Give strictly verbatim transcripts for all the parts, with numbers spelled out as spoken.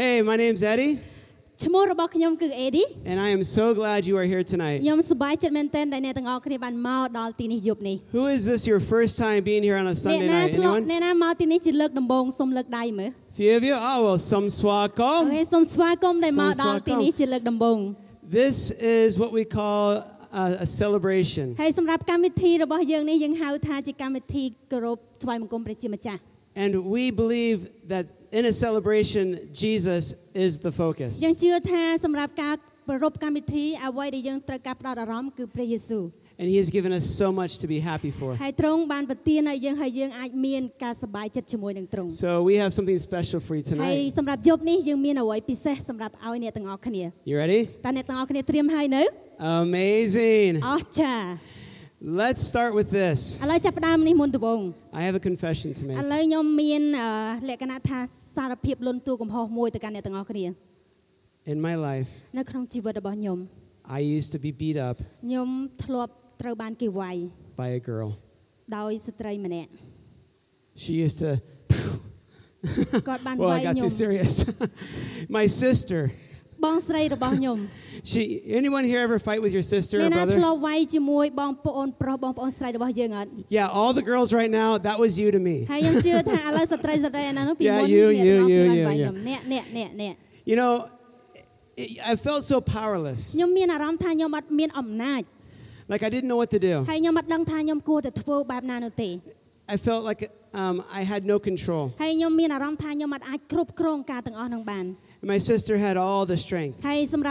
Hey, my name's Eddie. ឈ្មោះរបស់ខ្ញុំគឺ Eddie. And I am so glad you are here tonight. ខ្ញុំសប្បាយចិត្តមែនទែនដែលអ្នកទាំងអស់គ្នាបានមកដល់ទីនេះយប់នេះ. Who is this your first time being here on a Sunday night? Anyone? អ្នកណាមកទីនេះជាលើកដំបូងសូមលើកដៃមើល. Few of you. Oh, well, some swakom. Okay, some swakom ដែលមកដល់ទីនេះជាលើកដំបូង. This is what we call a, a celebration. ហើយសម្រាប់កម្មវិធីរបស់យើងនេះយើងហៅថាជាកម្មវិធីគោរពថ្វាយបង្គំព្រះជាម្ចាស់. And we believe that in a celebration, Jesus is the focus. And He has given us so much to be happy for. So we have something special for you tonight. You ready? Amazing. Let's start with this. I have a confession to make. In my life, I used to be beat up by a girl. She used to... Well, I got too serious. My sister... She, anyone here ever fight with your sister or brother? Yeah, all the girls right now, that was you to me. Yeah, you, you, you, you, you. You know, I felt so powerless. Like I didn't know what to do. I felt like um, I had no control. My sister had all the strength. And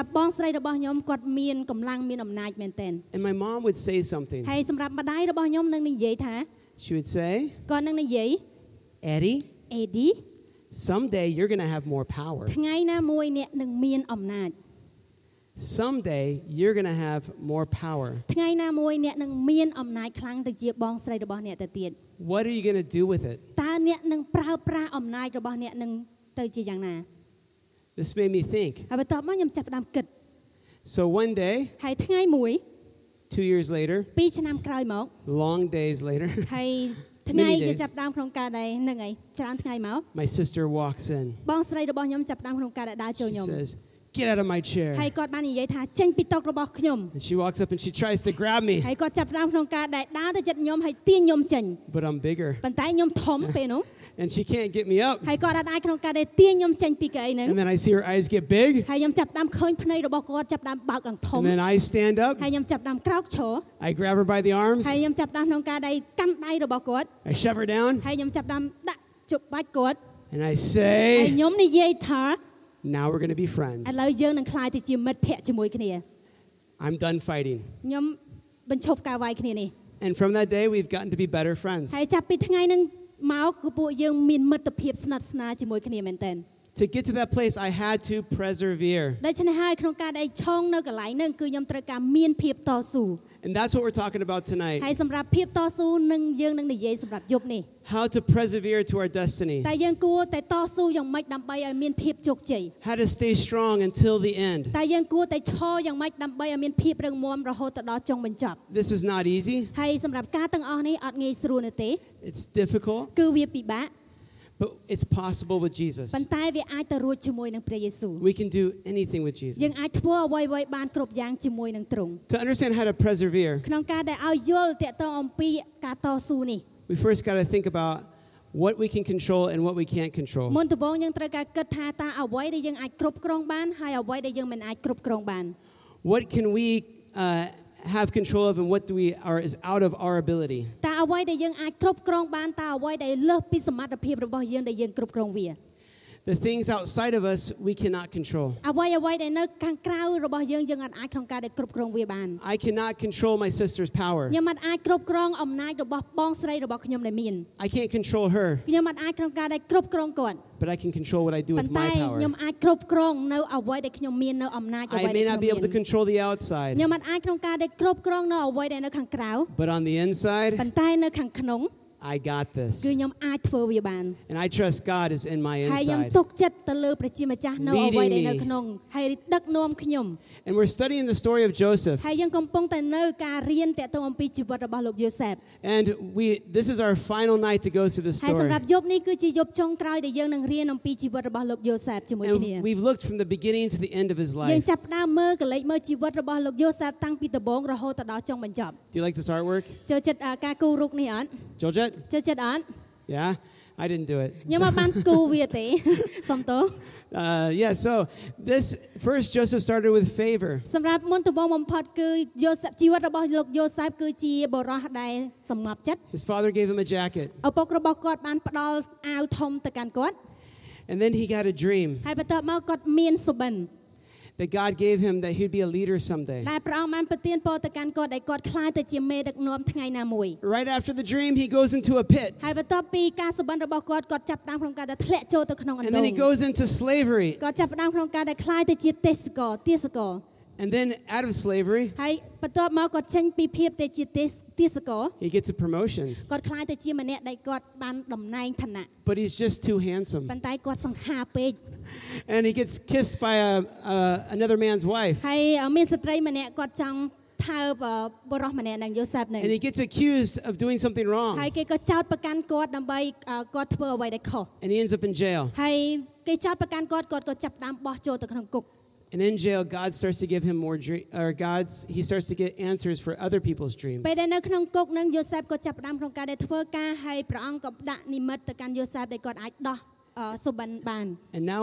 my mom would say something. She would say, Eddie, Eddie, someday you're going to have more power. Someday you're going to have more power. What are you going to do with it? This made me think. So one day, two years later, long days later, many days, my sister walks in. She says, "Get out of my chair." And she walks up and she tries to grab me. But I'm bigger. And she can't get me up. And then I see her eyes get big. And then I stand up. I grab her by the arms. I shove her down. And I say, "Now we're going to be friends. I'm done fighting." And from that day, we've gotten to be better friends. To get to that place, I had to persevere. And that's what we're talking about tonight. How to persevere to our destiny. How to stay strong until the end. This is not easy. It's difficult. But it's possible with Jesus. We can do anything with Jesus. To understand how to persevere, we first got to think about what we can control and what we can't control. What can we uh, have control of, and what do we are is out of our ability. The things outside of us we cannot control. I cannot control my sister's power. I can't control her. But I can control what I do with my power. I may not be able to control the outside. But on the inside, I got this. And I trust God is in my inside, leading me. And we're studying the story of Joseph. And we, this is our final night to go through the story. And we've looked from the beginning to the end of his life. Do you like this artwork? Georgia? Yeah, I didn't do it. So. uh, yeah, so this first Joseph started with favor. His father gave him a jacket. And then he got a dream that God gave him that he'd be a leader someday. Right after the dream, he goes into a pit. And then he goes into slavery. And then out of slavery, he gets a promotion. But he's just too handsome. And he gets kissed by a, a, another man's wife. And he gets accused of doing something wrong. And he ends up in jail. And in jail, God starts to give him more dreams, or God's, he starts to get answers for other people's dreams. And now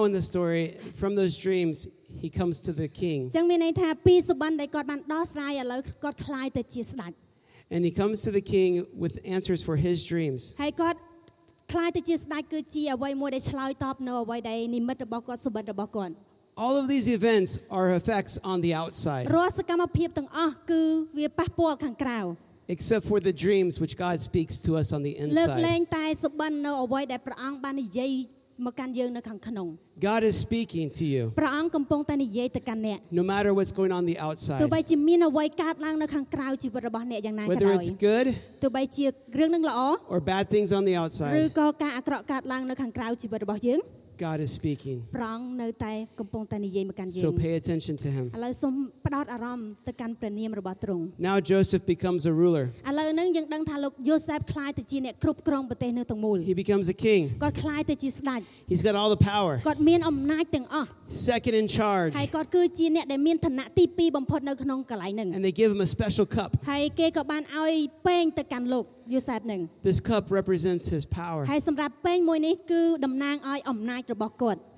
in the story, from those dreams, he comes to the king. And he comes to the king with answers for his dreams. All of these events are effects on the outside, except for the dreams which God speaks to us on the inside. God is speaking to you, no matter what's going on the outside. Whether it's good or bad things on the outside, God is speaking. So pay attention to him. Now Joseph becomes a ruler. He becomes a king. He's got all the power. Second in charge. And they give him a special cup. This cup represents his power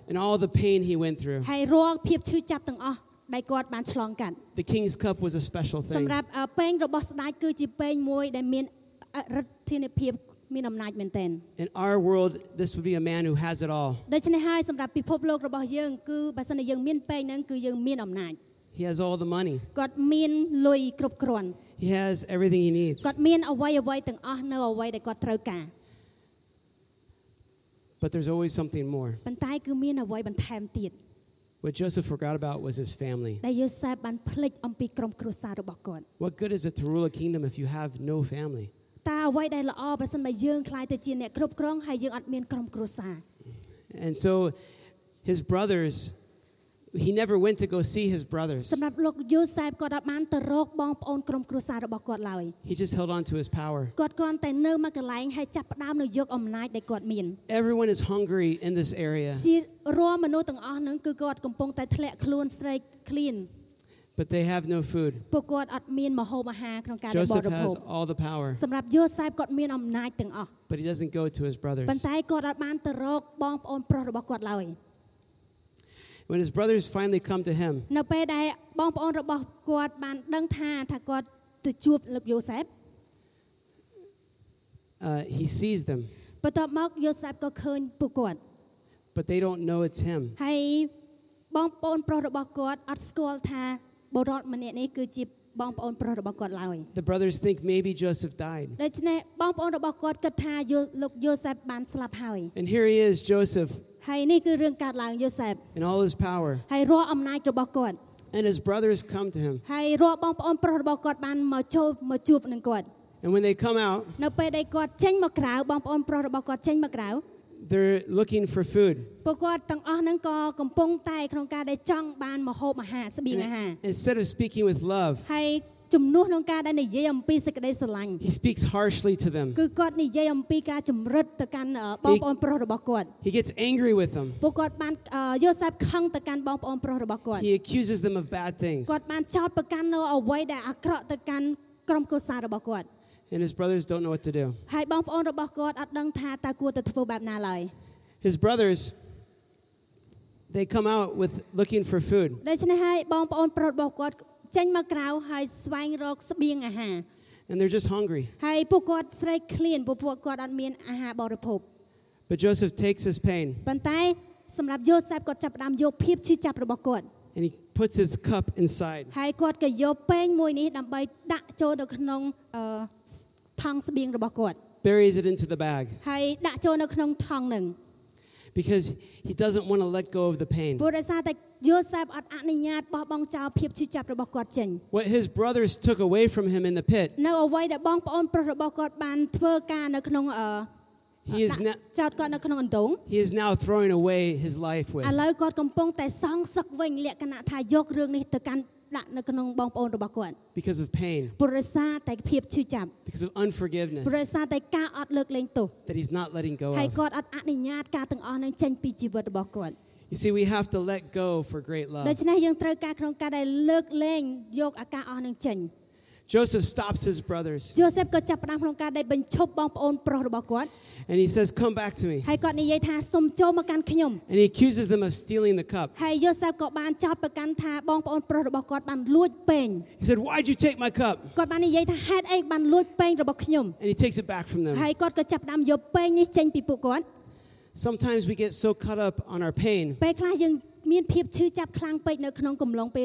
and all the pain he went through. The king's cup was a special thing. In our world, this would be a man who has it all. He has all the money. He has everything he needs. But there's always something more. What Joseph forgot about was his family. What good is it to rule a kingdom if you have no family? And so his brothers, he never went to go see his brothers. He just held on to his power. Everyone is hungry in this area. But they have no food. Joseph has all the power. But he doesn't go to his brothers. When his brothers finally come to him, uh, he sees them. But they don't know it's him. The brothers think maybe Joseph died. And here he is, Joseph, in all his power. And his brothers come to him. And when they come out, they're looking for food. And instead of speaking with love, he speaks harshly to them. He, he gets angry with them. He accuses them of bad things. And his brothers don't know what to do. His brothers, they come out with looking for food. And they're just hungry. But Joseph takes his pain. And he puts his cup inside. Buries it into the bag. Because he doesn't want to let go of the pain. What his brothers took away from him in the pit, he is, na- he is now throwing away his life with. Because of pain. Because of unforgiveness. That he's not letting go of. You see, we have to let go for great love. Joseph stops his brothers. And he says, "Come back to me." And he accuses them of stealing the cup. He said, "Why'd you take my cup?" And he takes it back from them. Sometimes we get so caught up on our pain. We just don't want to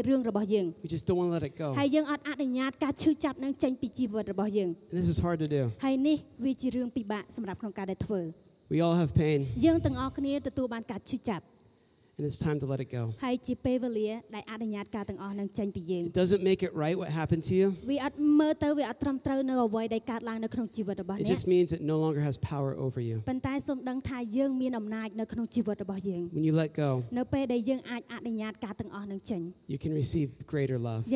let it go. And this is hard to do. We all have pain. And it's time to let it go. It doesn't make it right what happened to you. It just means it no longer has power over you. When you let go, you can receive greater love.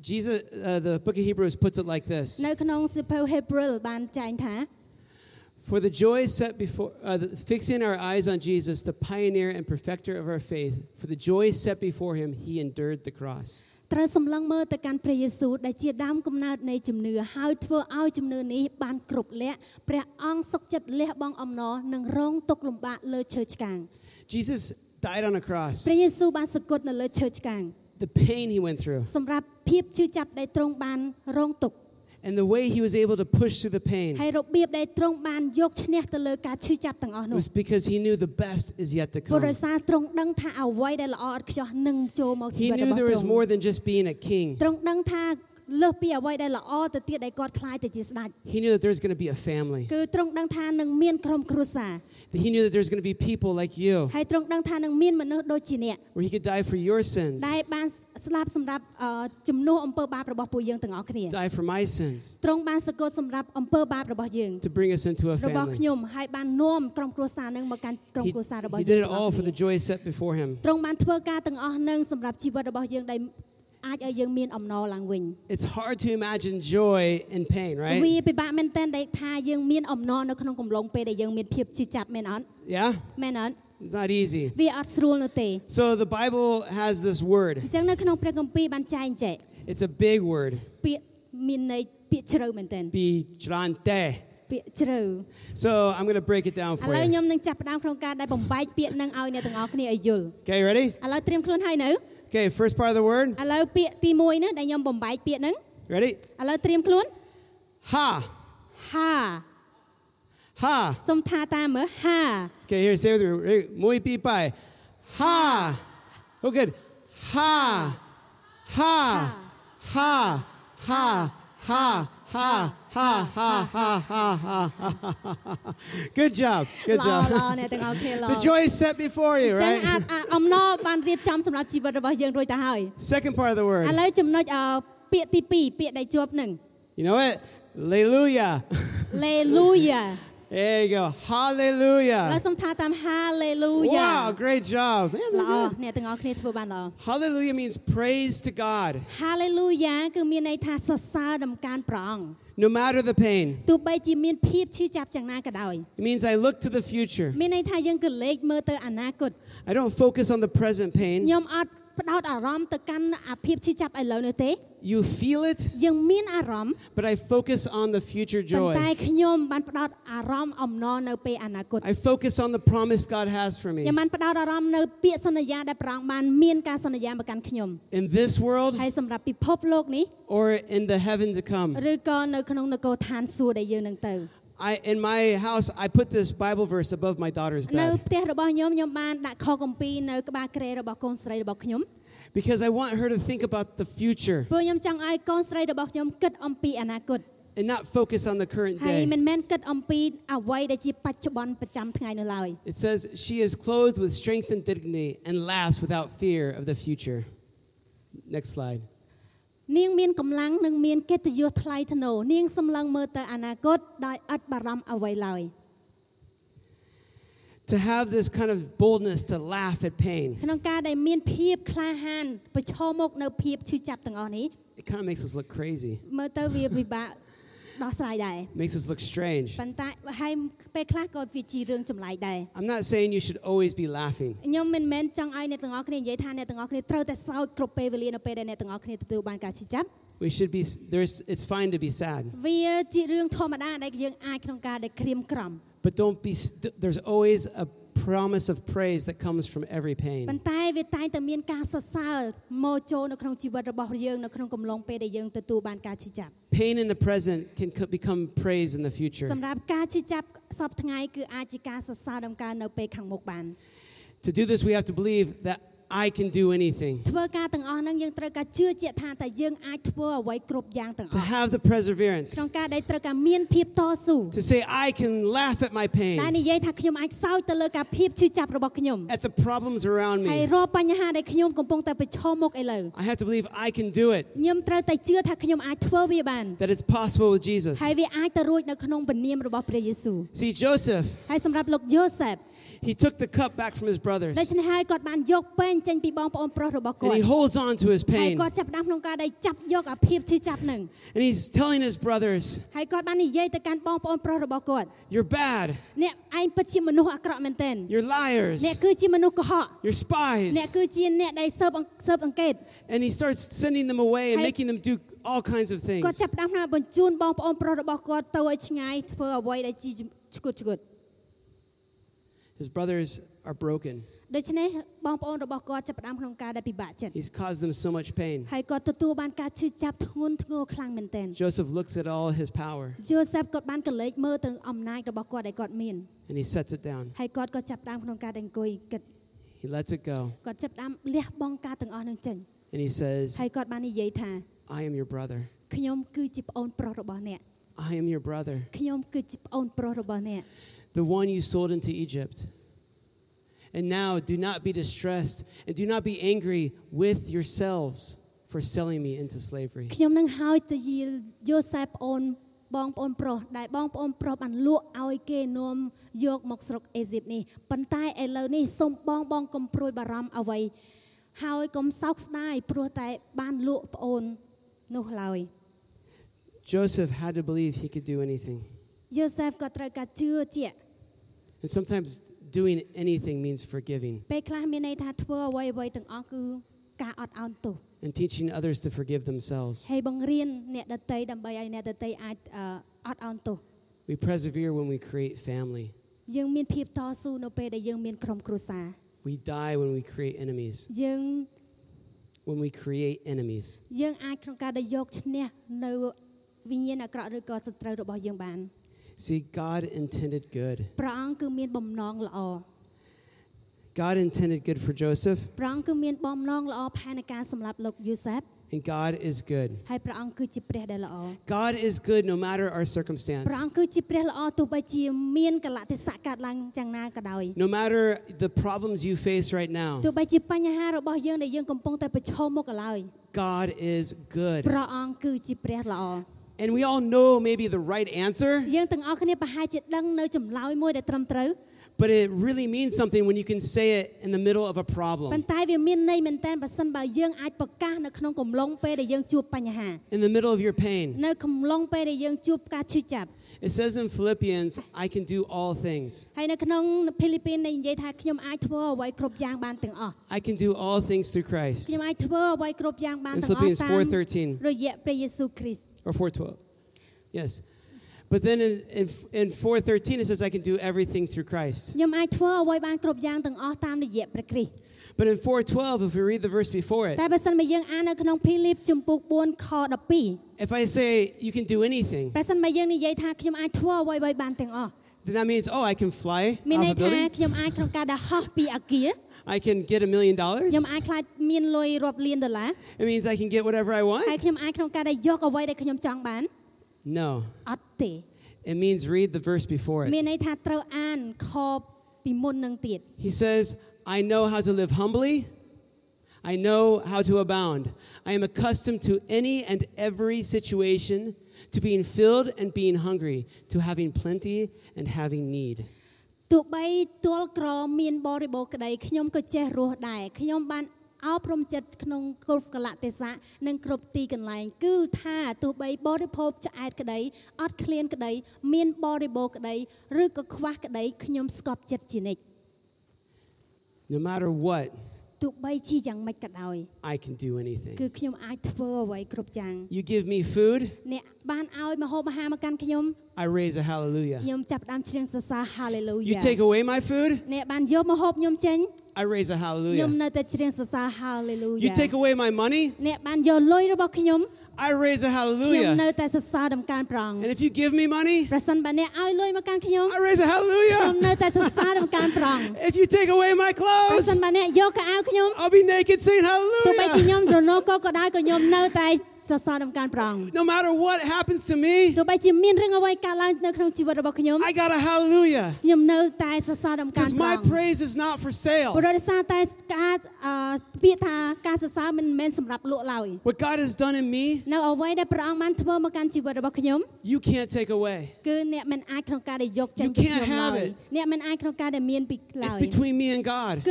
Jesus, uh, the book of Hebrews puts it like this. For the joy set before, uh, fixing our eyes on Jesus, the pioneer and perfecter of our faith, for the joy set before him, he endured the cross. Jesus died on a cross. The pain he went through. And the way he was able to push through the pain was because he knew the best is yet to come. He knew there was more than just being a king. He knew that there was going to be a family. He knew that there was going to be people like you. Where he could die for your sins. Die for my sins. To bring us into a family. He, he did it all for the joy set before him. It's hard to imagine joy in pain, right? Yeah? It's not easy. So the Bible has this word. It's a big word. So I'm going to break it down for you. Okay, ready? Okay, first part of the word. Ready? Ha. Ha. Ha. Okay, here, say it with me. Muy pipai. Ha. Oh, good. Ha. Ha. Ha. Ha. Ha. Ha. Ha, ha, ha, ha, ha, ha, ha. Good job. Good job. The joy is set before you, right? Second part of the word. You know it? Hallelujah. Hallelujah. There you go. Hallelujah. Wow, great job. Man, hallelujah means praise to God. Hallelujah. No matter the pain. It means I look to the future. I don't focus on the present pain. You feel it, but I focus on the future joy. I focus on the promise God has for me. In this world, or in the heaven to come. I, in my house, I put this Bible verse above my daughter's bed. Because I want her to think about the future. And not focus on the current day. It says, she is clothed with strength and dignity and laughs without fear of the future. Next slide. To have this kind of boldness to laugh at pain, it kind of makes us look crazy. Makes us look strange. I'm not saying you should always be laughing. We should be, there's, it's fine to be sad. But don't be, there's always a promise of praise that comes from every pain. Pain in the present can become praise in the future. To do this, we have to believe that I can do anything. To have the perseverance. To say, I can laugh at my pain. At the problems around me. I have to believe I can do it. That it's possible with Jesus. See, Joseph, he took the cup back from his brothers. And he holds on to his pain. And he's telling his brothers, you're bad. You're liars. You're spies. And he starts sending them away and making them do all kinds of things. His brothers are broken. He's caused them so much pain. Joseph looks at all his power. And he sets it down. He lets it go. And he says, I am your brother. I am your brother. The one you sold into Egypt. And now do not be distressed and do not be angry with yourselves for selling me into slavery. Joseph had to believe he could do anything. And sometimes doing anything means forgiving. And teaching others to forgive themselves. We persevere when we create family. We die when we create enemies. When we create enemies. See, God intended good. God intended good for Joseph. And God is good. God is good no matter our circumstance. No matter the problems you face right now. God is good. And we all know maybe the right answer. But it really means something when you can say it in the middle of a problem. In the middle of your pain. It says in Philippians, I can do all things. I can do all things through Christ. In Philippians four thirteen or four twelve. Yes. But then in, in, in four thirteen it says, I can do everything through Christ. But in four twelve, if we read the verse before it, if I say, you can do anything, then that means, oh, I can fly off a building. I can get a million dollars. It means I can get whatever I want. No. It means read the verse before it. He says, I know how to live humbly. I know how to abound. I am accustomed to any and every situation, to being filled and being hungry, to having plenty and having need. No matter what, I can do anything. You give me food, I raise a hallelujah. You take away my food, I raise a hallelujah. You take away my money, I raise a hallelujah. And if you give me money, I raise a hallelujah. If you take away my clothes, I'll be naked saying hallelujah. No matter what happens to me, I got a hallelujah. Because my praise is not for sale. What God has done in me, you can't take away. You can't have it. It's between me and God.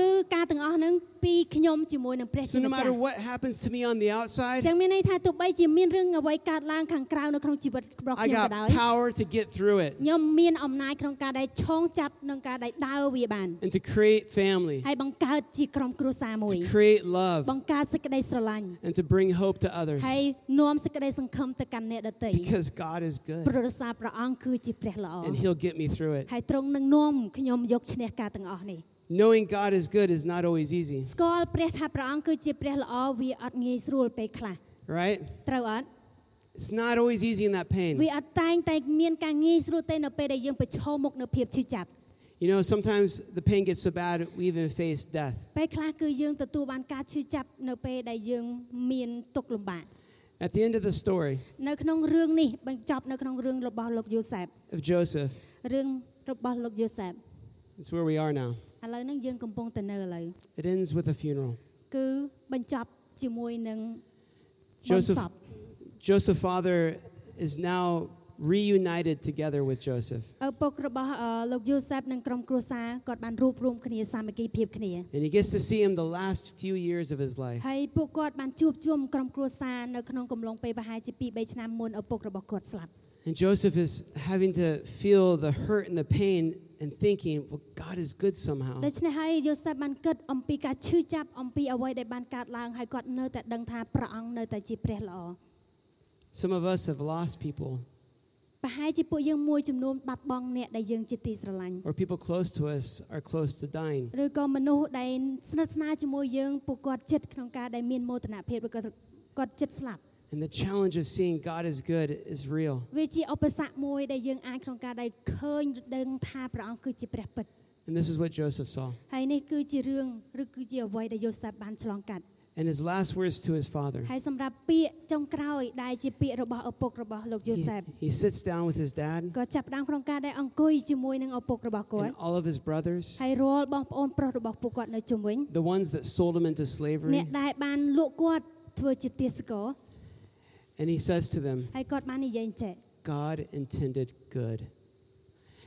So no matter what happens to me on the outside, I got power to get through it and to create family, to create love, and to bring hope to others, because God is good and He'll get me through it. Knowing God is good is not always easy. Right? It's not always easy in that pain. You know, sometimes the pain gets so bad, we even face death. At the end of the story of Joseph, it's where we are now. It ends with a funeral. Joseph, Joseph's father is now reunited together with Joseph. And he gets to see him the last few years of his life. And Joseph is having to feel the hurt and the pain and thinking, well, God is good somehow. Some of us have lost people, or people close to us are close to dying. And the challenge of seeing God is good is real. And this is what Joseph saw. And his last words to his father. He, he sits down with his dad and all of his brothers, the ones that sold him into slavery. And he says to them, God intended good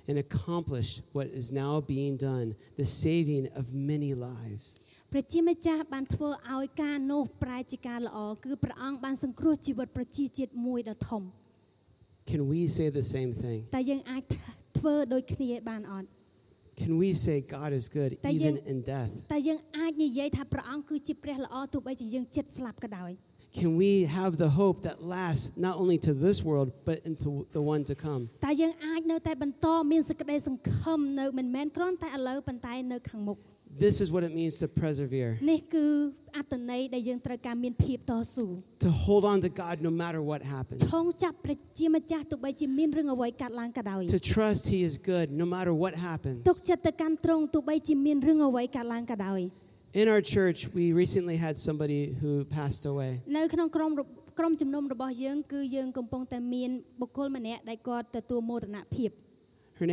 and accomplished what is now being done, the saving of many lives. Can we say the same thing? Can we say God is good even in death? Can we have the hope that lasts not only to this world, but into the one to come? This is what it means to persevere. To hold on to God no matter what happens. To trust He is good no matter what happens. In our church, we recently had somebody who passed away. Her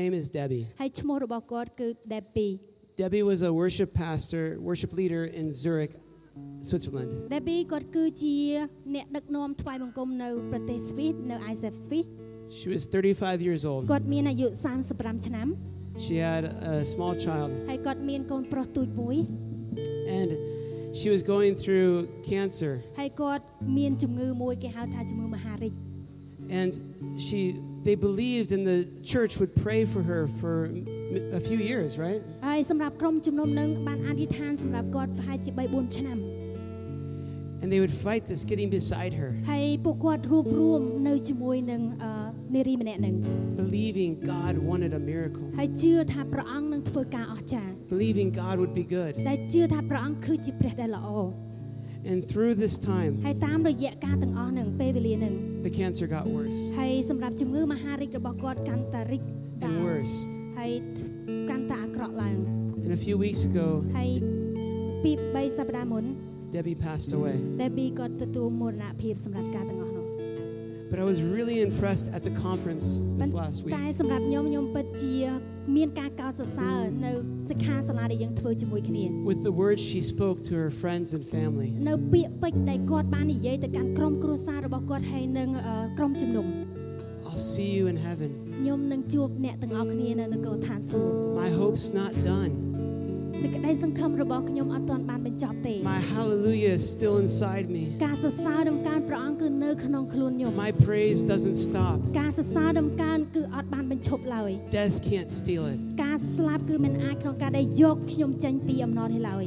name is Debbie. Debbie was a worship pastor, worship leader in Zurich, Switzerland. She was thirty-five years old. She had a small child. And she was going through cancer. And she, they believed in the church would pray for her for a few years, right? And they would fight this getting beside her, believing God wanted a miracle, believing God would be good. And through this time, the cancer got worse and worse. And a few weeks ago, Debbie passed away. But I was really impressed at the conference this last week. With the words she spoke to her friends and family. I'll see you in heaven. My hope's not done. My hallelujah is still inside me. My praise doesn't stop. Death can't steal it.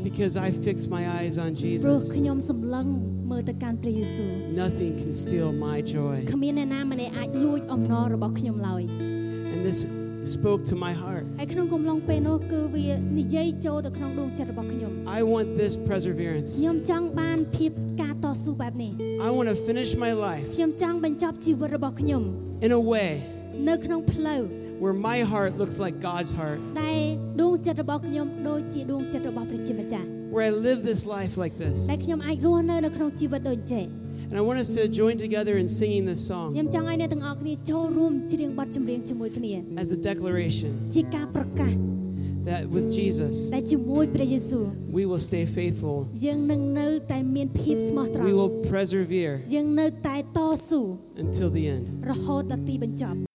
Because I fix my eyes on Jesus. Nothing can steal my joy. And this spoke to my heart. I want this perseverance. I want to finish my life in a way where my heart looks like God's heart, where I live this life like this. And I want us to join together in singing this song as a declaration that with Jesus, we will stay faithful, we will persevere until the end.